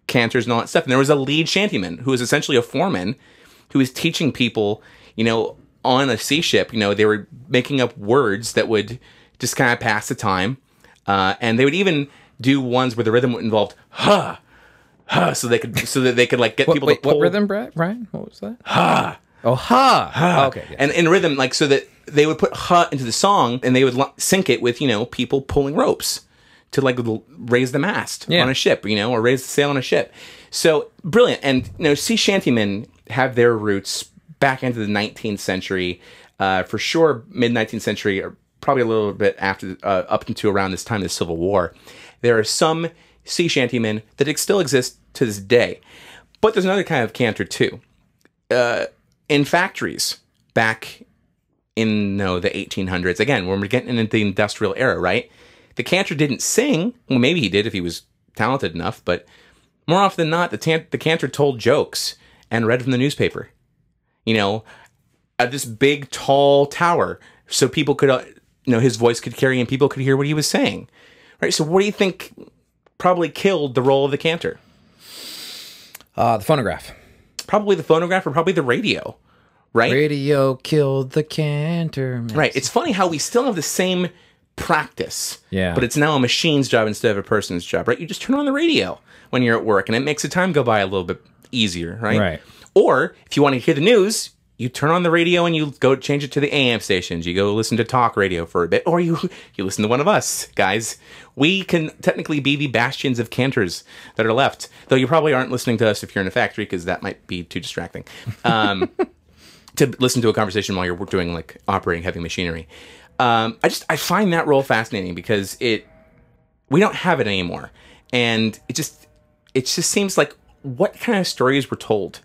cantors and all that stuff. And there was a lead shantyman who was essentially a foreman who was teaching people, on a sea ship, they were making up words that would just kind of pass the time. And they would even do ones where the rhythm involved, ha, ha, so that they could like get people to pull. What rhythm, Brian? What was that? Ha. Oh, ha. Ha. Oh, okay. Yeah. And in rhythm, like, so that they would put ha into the song and they would sync it with, people pulling ropes to like raise the mast on a ship, or raise the sail on a ship. So brilliant. And, sea shantymen have their roots back into the 19th century, for sure, mid 19th century, or probably a little bit after, up into around this time of the Civil War. There are some sea shantymen that still exist to this day, but there's another kind of cantor too, in factories back in the 1800s. Again, when we're getting into the industrial era, right? The cantor didn't sing. Well, maybe he did if he was talented enough, but More often than not, the cantor told jokes and read from the newspaper. You know, at this big, tall tower, so people could, you know, his voice could carry and people could hear what he was saying. Right? So what do you think probably killed the role of the cantor? The phonograph. Probably the phonograph or probably the radio, right? Radio killed the cantor. Right. It's funny how we still have the same practice, yeah, but it's now a machine's job instead of a person's job, right? You just turn on the radio when you're at work, and it makes the time go by a little bit easier, right? Right. Or if you want to hear the news, you turn on the radio and you go change it to the AM stations. You go listen to talk radio for a bit, or you listen to one of us, guys. We can technically be the bastions of cantors that are left, though you probably aren't listening to us if you're in a factory because that might be too distracting to listen to a conversation while you're doing, like, operating heavy machinery. I find that role fascinating because we don't have it anymore, and it just seems like what kind of stories were told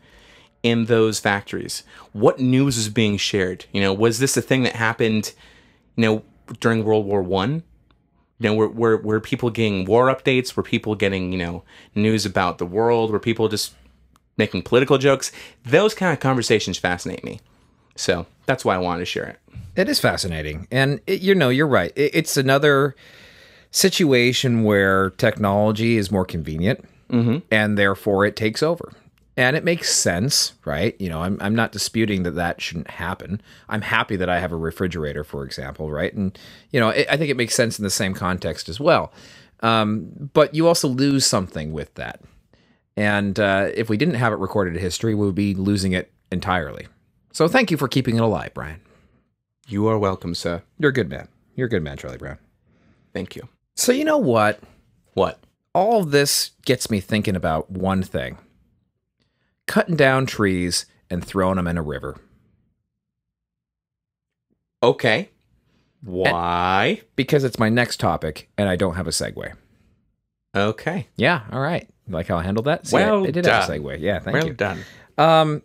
in those factories. What news was being shared? You know, was this a thing that happened, you know, during World War I? You know, were people getting war updates? Were people getting, you know, news about the world? Were people just making political jokes? Those kind of conversations fascinate me. So that's why I wanted to share it. It is fascinating. And, you know, you're right. It's another situation where technology is more convenient, mm-hmm, and therefore it takes over. And it makes sense, right? You know, I'm not disputing that that shouldn't happen. I'm happy that I have a refrigerator, for example, right? And, you know, I think it makes sense in the same context as well. But you also lose something with that. And if we didn't have it recorded in history, we would be losing it entirely. So thank you for keeping it alive, Brian. You are welcome, sir. You're a good man. You're a good man, Charlie Brown. Thank you. So you know what? What? All this gets me thinking about one thing. Cutting down trees and throwing them in a river. Okay. Why? Because it's my next topic, and I don't have a segue. Okay. Yeah, all right. You like how I handled that? See, well, I did have a segue. Yeah, thank you. Well done.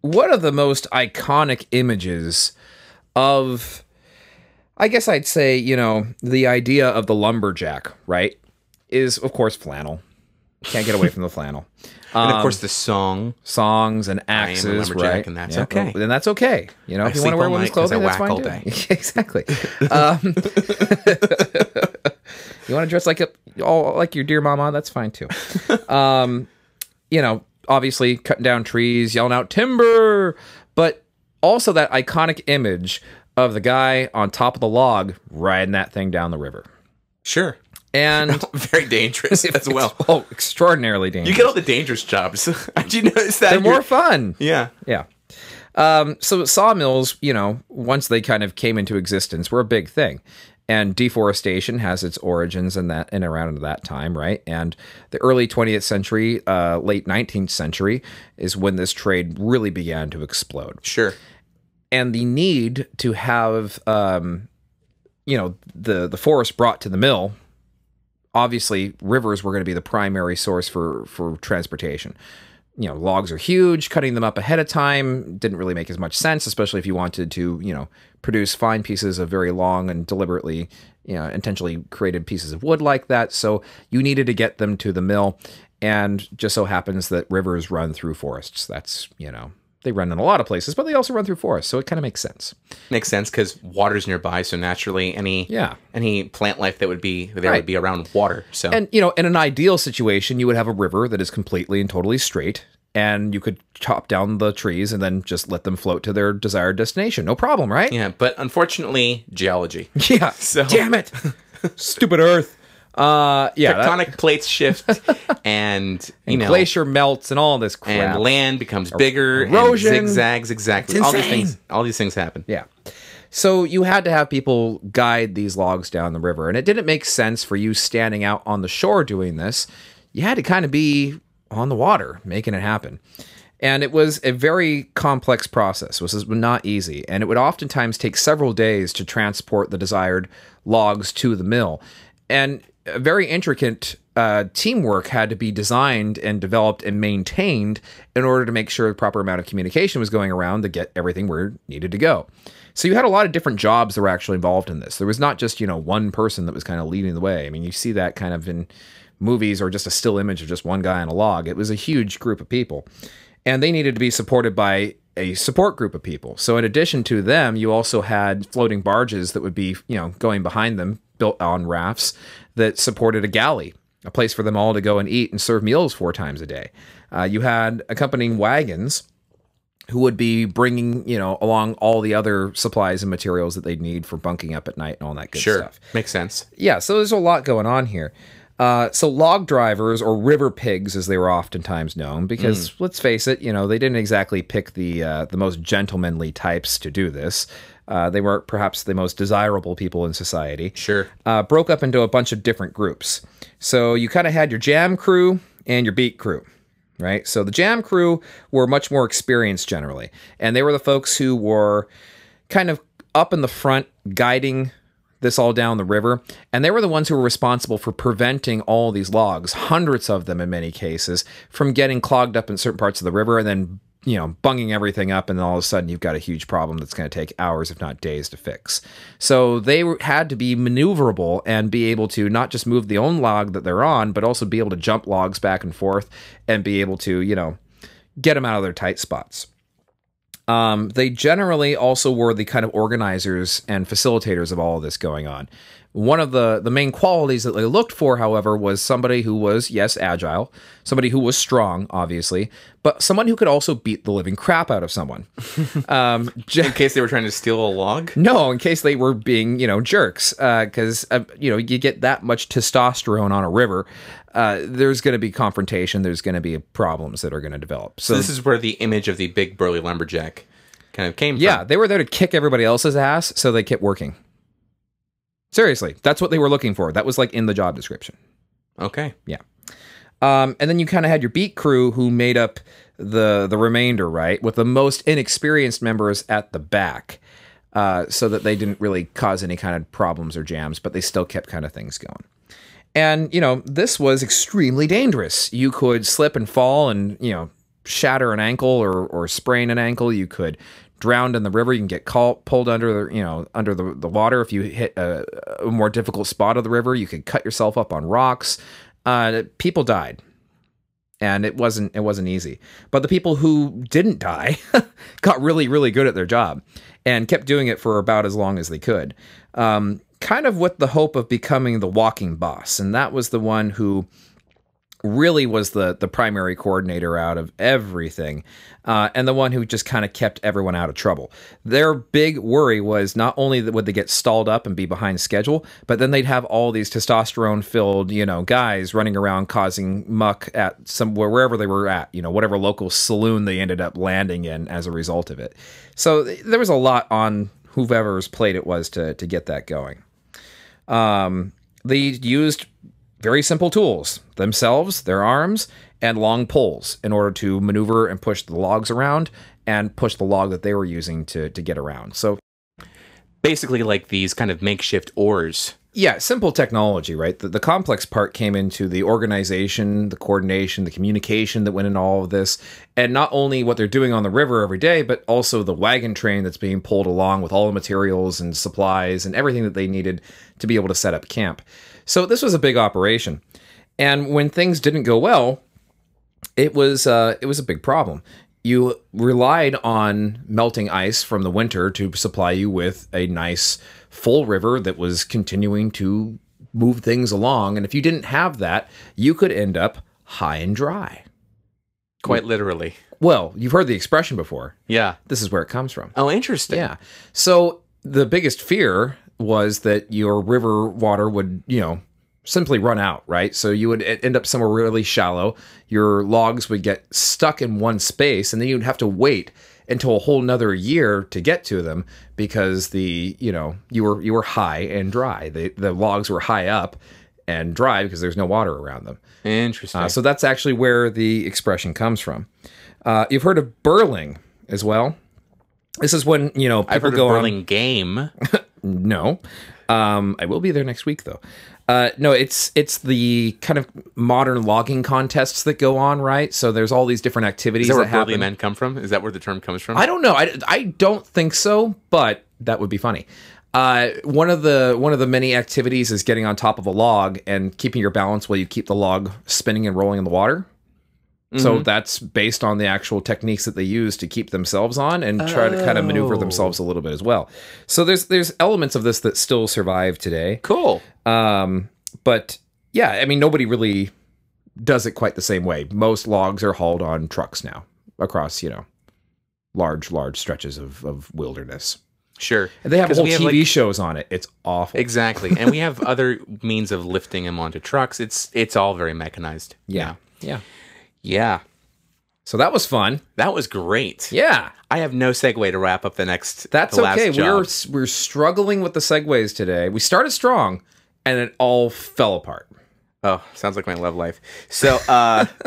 One of the most iconic images of, I guess I'd say, you know, the idea of the lumberjack, right, is, of course, flannel. Can't get away from the flannel. And of course the songs and axes, right? And that's, yeah, okay. Then that's okay. You know, if you want to wear women's clothing, that's fine. All day. Exactly. You want to dress like your dear mama, that's fine too. You know, obviously cutting down trees, yelling out timber, but also that iconic image of the guy on top of the log riding that thing down the river. Sure. And very dangerous as well. Oh, extraordinarily dangerous. You get all the dangerous jobs. Did you notice that? They're more fun. Yeah. Yeah. So sawmills, you know, once they kind of came into existence, were a big thing. And deforestation has its origins in that and around that time, right? And the early 20th century, late 19th century is when this trade really began to explode. Sure. And the need to have, you know, the forest brought to the mill. Obviously, rivers were going to be the primary source for transportation. You know, logs are huge. Cutting them up ahead of time didn't really make as much sense, especially if you wanted to, you know, produce fine pieces of very long and deliberately, you know, intentionally created pieces of wood like that. So you needed to get them to the mill. And just so happens that rivers run through forests. That's, you know, they run in a lot of places, but they also run through forests. So it kind of makes sense. Makes sense because water's nearby. So naturally, any plant life that would be there, right, would be around water. So, and, you know, in an ideal situation, you would have a river that is completely and totally straight, and you could chop down the trees and then just let them float to their desired destination. No problem, right? Yeah, but unfortunately, geology. Yeah. So. Damn it. Stupid Earth. Tectonic plates shift and, you know, glacier melts and all this crap. And land becomes bigger. Erosion. And zigzags, exactly. All these things happen. Yeah. So you had to have people guide these logs down the river. And it didn't make sense for you standing out on the shore doing this. You had to kind of be on the water making it happen. And it was a very complex process. It was not easy. And it would oftentimes take several days to transport the desired logs to the mill. And very intricate teamwork had to be designed and developed and maintained in order to make sure the proper amount of communication was going around to get everything where it needed to go. So you had a lot of different jobs that were actually involved in this. There was not just, you know, one person that was kind of leading the way. I mean, you see that kind of in movies or just a still image of just one guy on a log. It was a huge group of people, and they needed to be supported by a support group of people. So in addition to them, you also had floating barges that would be, you know, going behind them, built on rafts that supported a galley, a place for them all to go and eat and serve meals 4 times a day. You had accompanying wagons who would be bringing, you know, along all the other supplies and materials that they'd need for bunking up at night and all that good stuff. Sure, makes sense. Yeah, so there's a lot going on here. So log drivers, or river pigs as they were oftentimes known, because let's face it, you know, they didn't exactly pick the most gentlemanly types to do this. They were perhaps the most desirable people in society. Sure. Broke up into a bunch of different groups. So you kind of had your jam crew and your beat crew, right? So the jam crew were much more experienced generally, and they were the folks who were kind of up in the front guiding this all down the river, and they were the ones who were responsible for preventing all these logs, hundreds of them in many cases, from getting clogged up in certain parts of the river and then, you know, bunging everything up, and all of a sudden you've got a huge problem that's going to take hours, if not days, to fix. So they had to be maneuverable and be able to not just move the own log that they're on, but also be able to jump logs back and forth and be able to, you know, get them out of their tight spots. They generally also were the kind of organizers and facilitators of all of this going on. One of the main qualities that they looked for, however, was somebody who was, yes, agile, somebody who was strong, obviously, but someone who could also beat the living crap out of someone. In case they were trying to steal a log? No, in case they were being, you know, jerks, because, you know, you get that much testosterone on a river, there's going to be confrontation, there's going to be problems that are going to develop. So this is where the image of the big burly lumberjack kind of came from. Yeah, they were there to kick everybody else's ass, so they kept working. Seriously, that's what they were looking for. That was like in the job description. Okay. Yeah. And then you kind of had your beat crew who made up the remainder, right? With the most inexperienced members at the back, so that they didn't really cause any kind of problems or jams, but they still kept kind of things going. And, you know, this was extremely dangerous. You could slip and fall and, you know, shatter an ankle or sprain an ankle. You could drowned in the river. You can get pulled under the, you know, under the water. If you hit a more difficult spot of the river, you could cut yourself up on rocks. People died, and it wasn't easy. But the people who didn't die got really, really good at their job and kept doing it for about as long as they could, kind of with the hope of becoming the walking boss. And that was the one who really was the primary coordinator out of everything, and the one who just kind of kept everyone out of trouble. Their big worry was not only would they get stalled up and be behind schedule, but then they'd have all these testosterone-filled, you know, guys running around causing muck at wherever they were at, you know, whatever local saloon they ended up landing in as a result of it. So there was a lot on whoever's plate it was to get that going. They used very simple tools, themselves, their arms, and long poles in order to maneuver and push the logs around and push the log that they were using to get around. So basically like these kind of makeshift oars. Yeah, simple technology, right? The complex part came into the organization, the coordination, the communication that went into all of this, and not only what they're doing on the river every day, but also the wagon train that's being pulled along with all the materials and supplies and everything that they needed to be able to set up camp. So this was a big operation, and when things didn't go well, it was a big problem. You relied on melting ice from the winter to supply you with a nice full river that was continuing to move things along, and if you didn't have that, you could end up high and dry. Quite literally. Well, you've heard the expression before. Yeah. This is where it comes from. Oh, interesting. Yeah. So the biggest fear was that your river water would, you know, simply run out, right? So you would end up somewhere really shallow. Your logs would get stuck in one space, and then you'd have to wait until a whole nother year to get to them because you were high and dry. The logs were high up and dry because there's no water around them. Interesting. So that's actually where the expression comes from. You've heard of burling as well. This is when, you know, people I've heard go of burling on game. No. I will be there next week, though. No, it's the kind of modern logging contests that go on, right? So there's all these different activities that happen. Is that where burly men come from? Is that where the term comes from? I don't know. I don't think so, but that would be funny. One of the many activities is getting on top of a log and keeping your balance while you keep the log spinning and rolling in the water. Mm-hmm. So that's based on the actual techniques that they use to keep themselves on and try to kind of maneuver themselves a little bit as well. So there's elements of this that still survive today. Cool. But yeah, I mean, nobody really does it quite the same way. Most logs are hauled on trucks now across, you know, large stretches of wilderness. Sure. And they have whole TV shows on it. It's awful. Exactly. And we have other means of lifting them onto trucks. It's all very mechanized. Yeah. Yeah. Yeah. So that was fun. That was great. Yeah. I have no segue to wrap up the next That's the last okay. job. We're struggling with the segues today. We started strong and it all fell apart. Oh, sounds like my love life. So,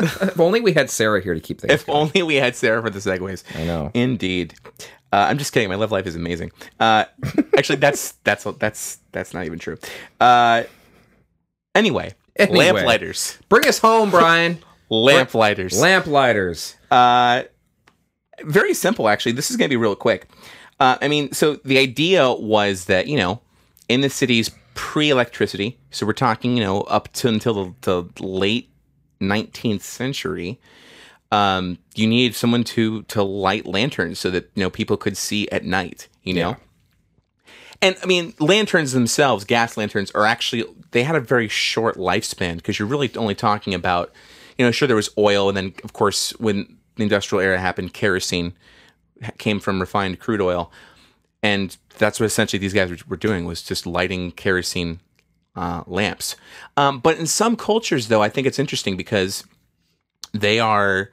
if only we had Sarah here to keep things going. Only we had Sarah for the segues. I know. Indeed. I'm just kidding. My love life is amazing. Actually, that's not even true. Anyway, lamplighters. Bring us home, Brian. Lamplighters. Lamplighters. Very simple, actually. This is going to be real quick. So the idea was that, you know, in the cities pre-electricity, so we're talking, you know, up to until the late 19th century, you needed someone to light lanterns so that, you know, people could see at night, you know? Yeah. And I mean, lanterns themselves, gas lanterns, are actually, they had a very short lifespan because you're really only talking about, you know, sure, there was oil. And then, of course, when the industrial era happened, kerosene came from refined crude oil. And that's what essentially these guys were doing, was just lighting kerosene lamps. But in some cultures, though, I think it's interesting because they were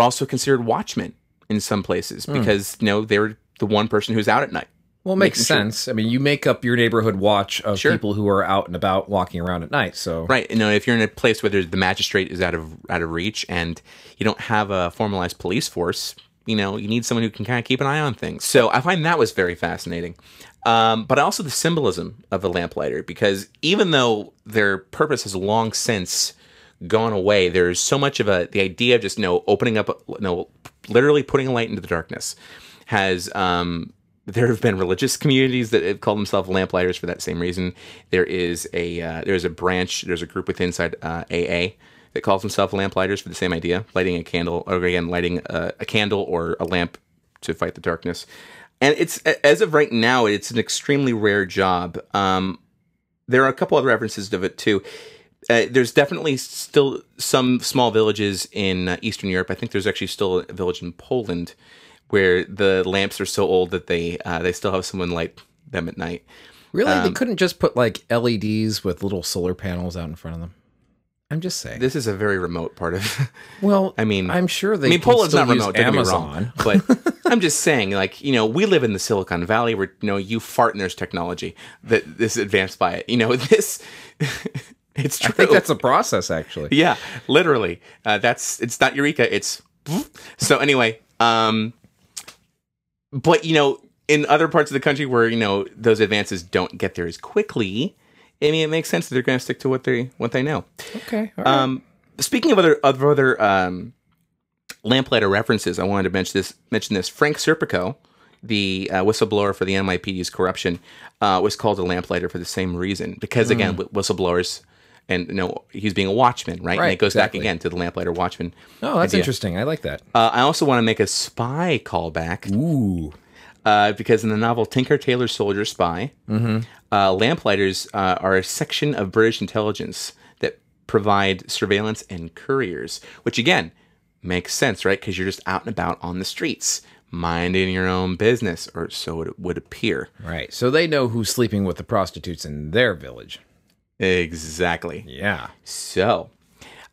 also considered watchmen in some places because, you know, they were the one person who's out at night. Well, it makes sense. Sure. I mean, you make up your neighborhood watch of people who are out and about walking around at night. So right. You know, if you're in a place where the magistrate is out of reach and you don't have a formalized police force, you know, you need someone who can kind of keep an eye on things. So I find that was very fascinating. But also the symbolism of the lamplighter, because even though their purpose has long since gone away, there's so much of the idea of just, you know, opening up, you know, literally putting a light into the darkness has, there have been religious communities that have called themselves lamplighters for that same reason. There is a group inside AA that calls themselves lamplighters for the same idea, lighting a candle, or again, lighting a candle or a lamp to fight the darkness. And it's, as of right now, it's an extremely rare job. There are a couple other references of it too. There's definitely still some small villages in Eastern Europe. I think there's actually still a village in Poland where the lamps are so old that they still have someone light them at night. Really? They couldn't just put like LEDs with little solar panels out in front of them? I'm just saying. This is a very remote part of... Well, I mean... I'm sure they Poland's not remote, don't get me wrong. But I'm just saying, like, you know, we live in the Silicon Valley where, you know, you fart and there's technology that is advanced by it. You know, this... It's true. I think that's a process, actually. Yeah, literally. It's not Eureka. It's... So anyway, but, you know, in other parts of the country where, you know, those advances don't get there as quickly, I mean, it makes sense that they're going to stick to what they know. Okay. All right. Speaking of other lamplighter references, I wanted to mention this. Frank Serpico, the whistleblower for the NYPD's corruption, was called a lamplighter for the same reason. Because, again, whistleblowers... And, you know, he's being a watchman, right? And it goes back again to the lamplighter watchman. Oh, that's interesting. I like that. I also want to make a spy callback. Ooh. Because in the novel Tinker Tailor Soldier Spy, lamplighters are a section of British intelligence that provide surveillance and couriers, which, again, makes sense, right? Because you're just out and about on the streets, minding your own business, or so it would appear. Right. So they know who's sleeping with the prostitutes in their village. Exactly. Yeah. So,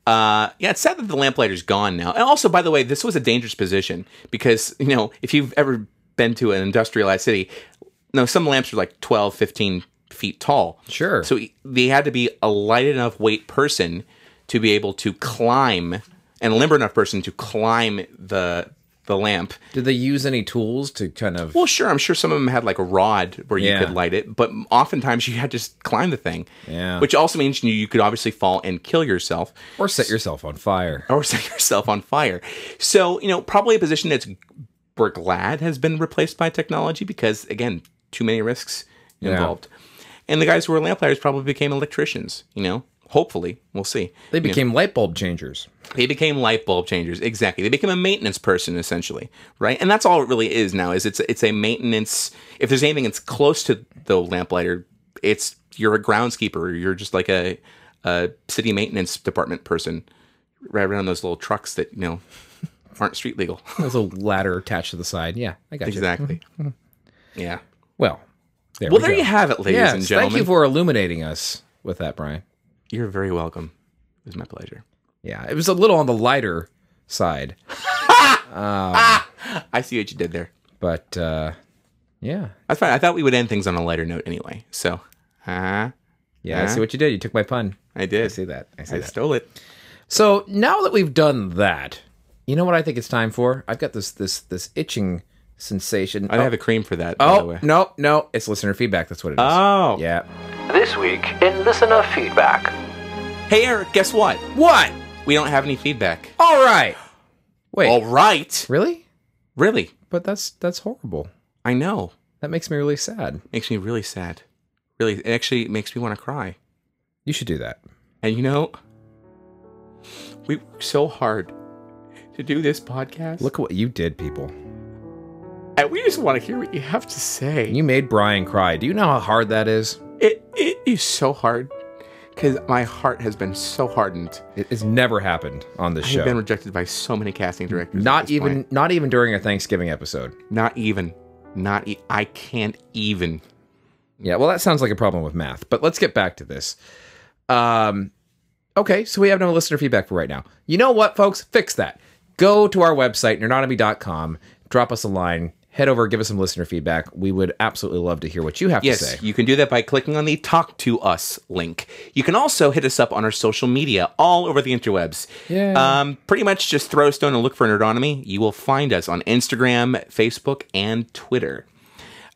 it's sad that the lamplighter's gone now. And also, by the way, this was a dangerous position because, you know, if you've ever been to an industrialized city, you know, some lamps are like 12, 15 feet tall. Sure. So they had to be a light enough weight person to be able to climb, and a limber enough person to climb the lamp. Did they use any tools to kind of... Well, sure. I'm sure some of them had like a rod where you could light it, but oftentimes you had to just climb the thing. Yeah. Which also means you could obviously fall and kill yourself. Or set yourself on fire. So, you know, probably a position we're glad has been replaced by technology because, again, too many risks involved. And the guys who were lamplighters probably became electricians, you know? Hopefully. We'll see. They became light bulb changers. They became light bulb changers. Exactly. They became a maintenance person, essentially, right? And that's all it really is now, is it's a maintenance... If there's anything that's close to the lamplighter, it's you're a groundskeeper. You're just like a city maintenance department person right around those little trucks that, you know, aren't street legal. There's a ladder attached to the side. Yeah, I got you. Exactly. Yeah. Well... There you have it, ladies and gentlemen. Thank you for illuminating us with that, Brian. You're very welcome. It was my pleasure. Yeah, it was a little on the lighter side. I see what you did there. But, yeah. That's fine. I thought we would end things on a lighter note anyway, so. I see what you did. You took my pun. I did. I see that. I stole it. So, now that we've done that, you know what I think it's time for? I've got this itching... sensation. I have a cream for that. By the way. No. It's listener feedback. That's what it is. Oh. Yeah. This week in listener feedback. Hey, Eric, guess what? What? We don't have any feedback. All right. Wait. All right. Really? Really. But that's horrible. I know. That makes me really sad. Makes me really sad. Really. It actually makes me want to cry. You should do that. And you know, we worked so hard to do this podcast. Look at what you did, people. And we just want to hear what you have to say. You made Brian cry. Do you know how hard that is? It is so hard because my heart has been so hardened. It's never happened on this show. I've been rejected by so many casting directors. Not even during a Thanksgiving episode. I can't even. Yeah, well, that sounds like a problem with math. But let's get back to this. Okay, so we have no listener feedback for right now. You know what, folks? Fix that. Go to our website, nerdonomy.com. Drop us a line. Head over, give us some listener feedback. We would absolutely love to hear what you have to say. Yes, you can do that by clicking on the Talk to Us link. You can also hit us up on our social media all over the interwebs. Yeah. Pretty much just throw a stone and look for Nerdonomy. You will find us on Instagram, Facebook, and Twitter.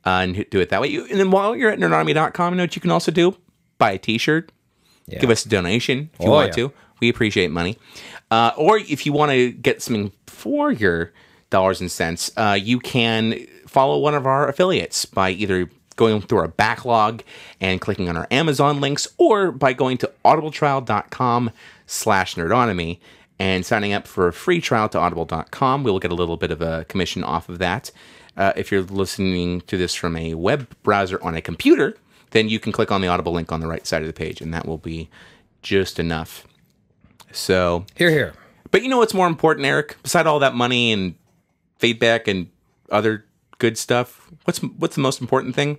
And do it that way. And then while you're at nerdonomy.com, you know what you can also do? Buy a t-shirt. Yeah. Give us a donation if you want to. We appreciate money. Or if you want to get something for your... dollars and cents, you can follow one of our affiliates by either going through our backlog and clicking on our Amazon links or by going to audibletrial.com/nerdonomy and signing up for a free trial to audible.com. We'll get a little bit of a commission off of that. If you're listening to this from a web browser on a computer, then you can click on the Audible link on the right side of the page, and that will be just enough. So hear, hear. But you know what's more important, Eric? Beside all that money and feedback and other good stuff, what's the most important thing?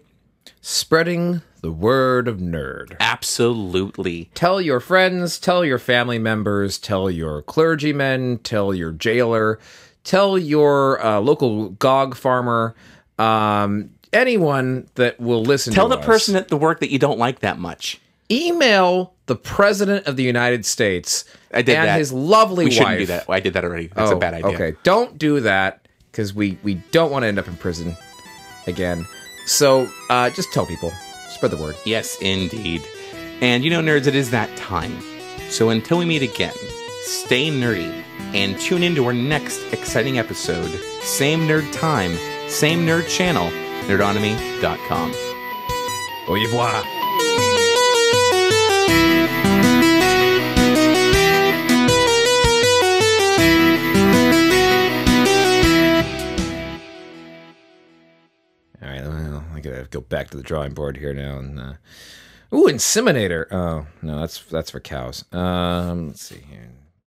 Spreading the word of nerd. Absolutely. Tell your friends, tell your family members, tell your clergymen, tell your jailer, tell your local gog farmer, anyone that will listen to us. Tell the person at the work that you don't like that much. Email the President of the United States and his lovely wife. We shouldn't do that. I did that already. That's a bad idea. Okay, don't do that. Because we don't want to end up in prison again. So just tell people. Spread the word. Yes, indeed. And you know, nerds, it is that time. So until we meet again, stay nerdy and tune in to our next exciting episode. Same nerd time, same nerd channel, nerdonomy.com. Au revoir. Go back to the drawing board here now. And ooh, inseminator. Oh no, that's for cows. Let's see here.